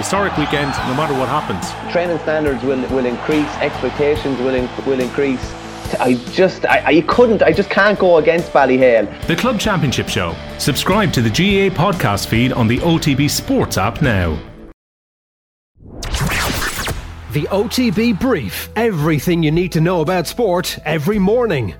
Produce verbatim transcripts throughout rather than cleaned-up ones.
historic weekend no matter what happens. Training standards will, will increase, expectations will, inc- will increase. I just, I, I couldn't, I just can't go against Ballyhale. The Club Championship Show. Subscribe to the G A A podcast feed on the O T B Sports app now. The O T B Brief. Everything you need to know about sport every morning.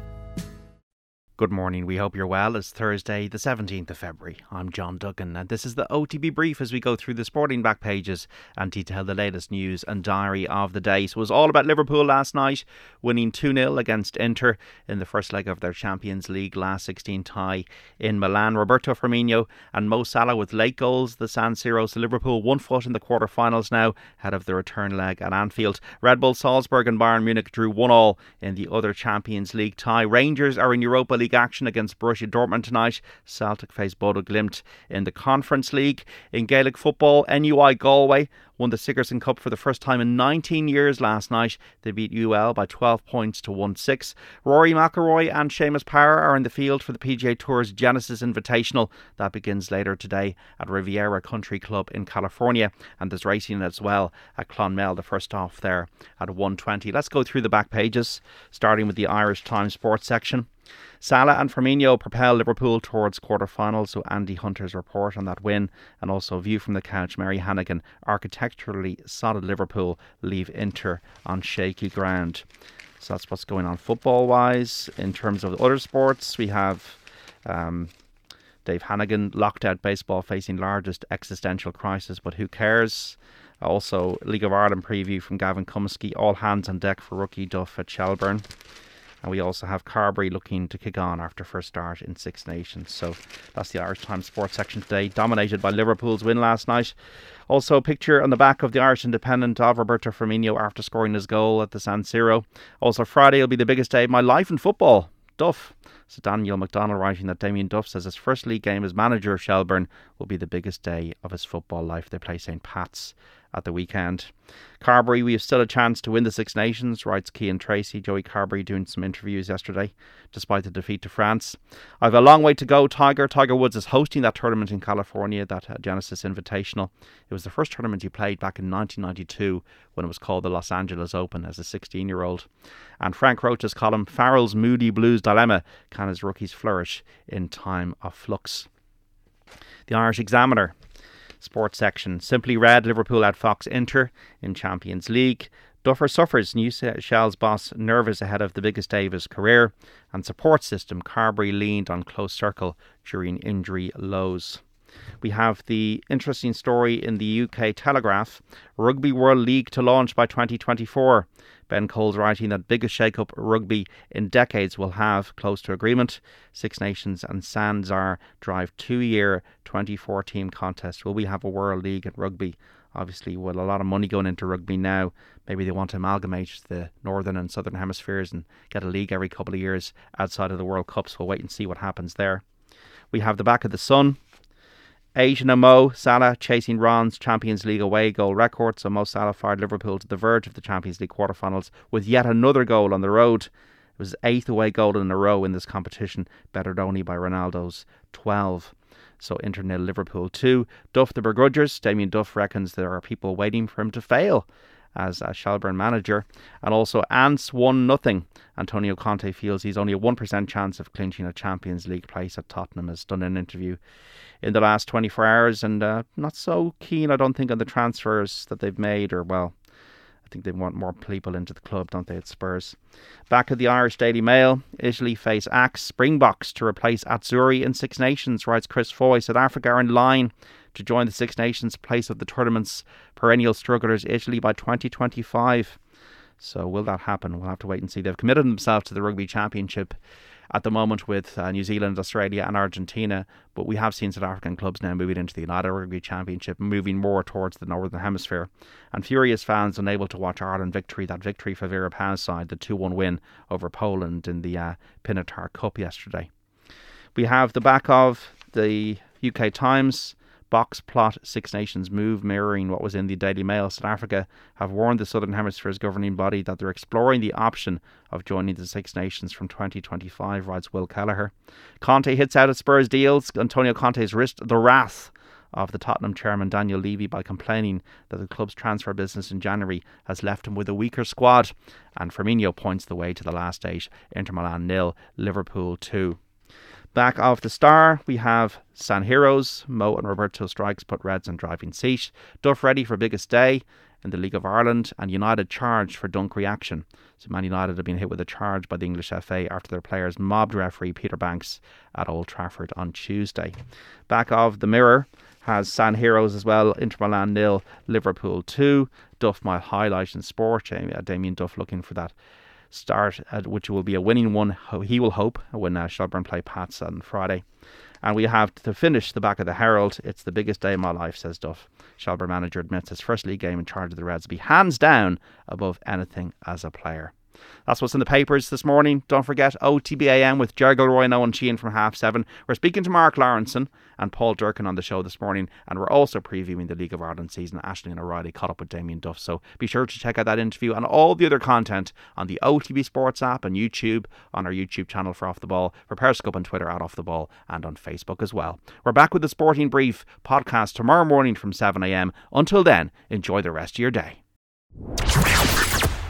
Good morning, we hope you're well. It's Thursday the seventeenth of February. I'm John Duggan and this is the O T B Brief as we go through the sporting back pages and detail the latest news and diary of the day. So it was all about Liverpool last night, winning two nil against Inter in the first leg of their Champions League last sixteen tie in Milan. Roberto Firmino and Mo Salah with late goals, the San Siro. So Liverpool one foot in the quarterfinals now, ahead of the return leg at Anfield. Red Bull Salzburg and Bayern Munich drew one all in the other Champions League tie. Rangers are in Europa League action against Borussia Dortmund tonight. Celtic face Bodo Glimt in the Conference League. In Gaelic football, N U I Galway won the Sigerson Cup for the first time in nineteen years last night. They beat U L by twelve points to one six. Rory McIlroy and Seamus Power are in the field for the P G A Tour's Genesis Invitational. That begins later today at Riviera Country Club in California. And there's racing as well at Clonmel, the first off there at one twenty. Let's go through the back pages, starting with the Irish Times sports section. Salah and Firmino propel Liverpool towards quarterfinals, so Andy Hunter's report on that win, and also a view from the couch, Mary Hannigan. Architecturally solid Liverpool leave Inter on shaky ground. So that's what's going on football-wise. In terms of the other sports, we have um, Dave Hannigan, locked out baseball facing largest existential crisis, but who cares? Also, League of Ireland preview from Gavin Cumsky, all hands on deck for rookie Duff at Shelburne. And we also have Carbery looking to kick on after first start in Six Nations. So that's the Irish Times sports section today, dominated by Liverpool's win last night. Also a picture on the back of the Irish Independent of Roberto Firmino after scoring his goal at the San Siro. Also Friday will be the biggest day of my life in football. Duff. So Daniel McDonald writing that Damien Duff says his first league game as manager of Shelburne will be the biggest day of his football life. They play Saint Pat's at the weekend. Carbery, we have still a chance to win the Six Nations, writes Kean Tracy. Joey Carbery doing some interviews yesterday, despite the defeat to France. I've a long way to go, Tiger. Tiger Woods is hosting that tournament in California, that uh, Genesis Invitational. It was the first tournament he played back in nineteen ninety-two when it was called the Los Angeles Open as a sixteen-year-old. And Frank Roach's column, Farrell's Moody Blues Dilemma. Can his rookies flourish in time of flux? The Irish Examiner sports section. Simply read, Liverpool outfox Inter in Champions League. Duffer suffers, New Shell's boss nervous ahead of the biggest day of his career. And support system, Carbery leaned on close circle during injury lows. We have the interesting story in the U K Telegraph. Rugby World League to launch by twenty twenty-four. Ben Cole's writing that biggest shake-up rugby in decades will have close to agreement. Six Nations and Sanzar drive two-year twenty-four team contest. Will we have a World League in rugby? Obviously, with a lot of money going into rugby now, maybe they want to amalgamate the northern and southern hemispheres and get a league every couple of years outside of the World Cups. We'll wait and see what happens there. We have the back of the Sun. Asian and Mo Salah chasing Ron's Champions League away goal record. So Mo Salah fired Liverpool to the verge of the Champions League quarterfinals with yet another goal on the road. It was his eighth away goal in a row in this competition, bettered only by Ronaldo's twelve. So Inter nil, Liverpool two. Duff the begrudgers. Damien Duff reckons there are people waiting for him to fail as a Shelburne manager. And also Ants won nothing. Antonio Conte feels he's only a one percent chance of clinching a Champions League place at Tottenham, has done an interview in the last twenty-four hours, and uh, not so keen, I don't think, on the transfers that they've made, or well, I think they want more people into the club, don't they, at Spurs. Back at the Irish Daily Mail, Italy face Axe Springboks to replace Azzurri in Six Nations, writes Chris Foy. South Africa are in line to join the Six Nations, place of the tournament's perennial strugglers, Italy, by twenty twenty-five. So will that happen? We'll have to wait and see. They've committed themselves to the Rugby Championship at the moment with uh, New Zealand, Australia and Argentina, but we have seen South African clubs now moving into the United Rugby Championship, moving more towards the Northern Hemisphere. And furious fans unable to watch Ireland victory, that victory for Vera Pauw's side, the two one win over Poland in the uh, Pinatar Cup yesterday. We have the back of the U K Times. Box plot Six Nations move, mirroring what was in the Daily Mail. South Africa have warned the Southern Hemisphere's governing body that they're exploring the option of joining the Six Nations from twenty twenty-five, writes Will Kelleher. Conte hits out at Spurs deals. Antonio Conte's risked the wrath of the Tottenham chairman Daniel Levy by complaining that the club's transfer business in January has left him with a weaker squad. And Firmino points the way to the last eight. Inter Milan nil, Liverpool two. Back of the Star, we have San Siro's. Mo and Roberto strikes put Reds on driving seat. Duff ready for biggest day in the League of Ireland, and United charged for dunk reaction. So Man United have been hit with a charge by the English F A after their players mobbed referee Peter Banks at Old Trafford on Tuesday. Back of the Mirror has San Siro's as well. Inter Milan nil, Liverpool two. Duff might highlight in sport. Damien Duff looking for that start, at which will be a winning one, he will hope, when uh, Shelburne play Pats on Friday. And we have to finish the back of the Herald. It's the biggest day of my life, says Duff. Shelburne manager admits his first league game in charge of the Reds will be hands down above anything as a player. That's what's in the papers this morning. Don't forget O T B A M with Jergal Roy and Owen Sheehan from half seven. We're speaking to Mark Lawrenson and Paul Durkin on the show this morning, and we're also previewing the League of Ireland season. Aisling and O'Reilly caught up with Damien Duff, so be sure to check out that interview and all the other content on the O T B Sports app and YouTube, on our YouTube channel for Off The Ball, for Periscope and Twitter at Off The Ball, and on Facebook as well. We're back with the Sporting Brief podcast tomorrow morning from seven a.m. Until then, enjoy the rest of your day.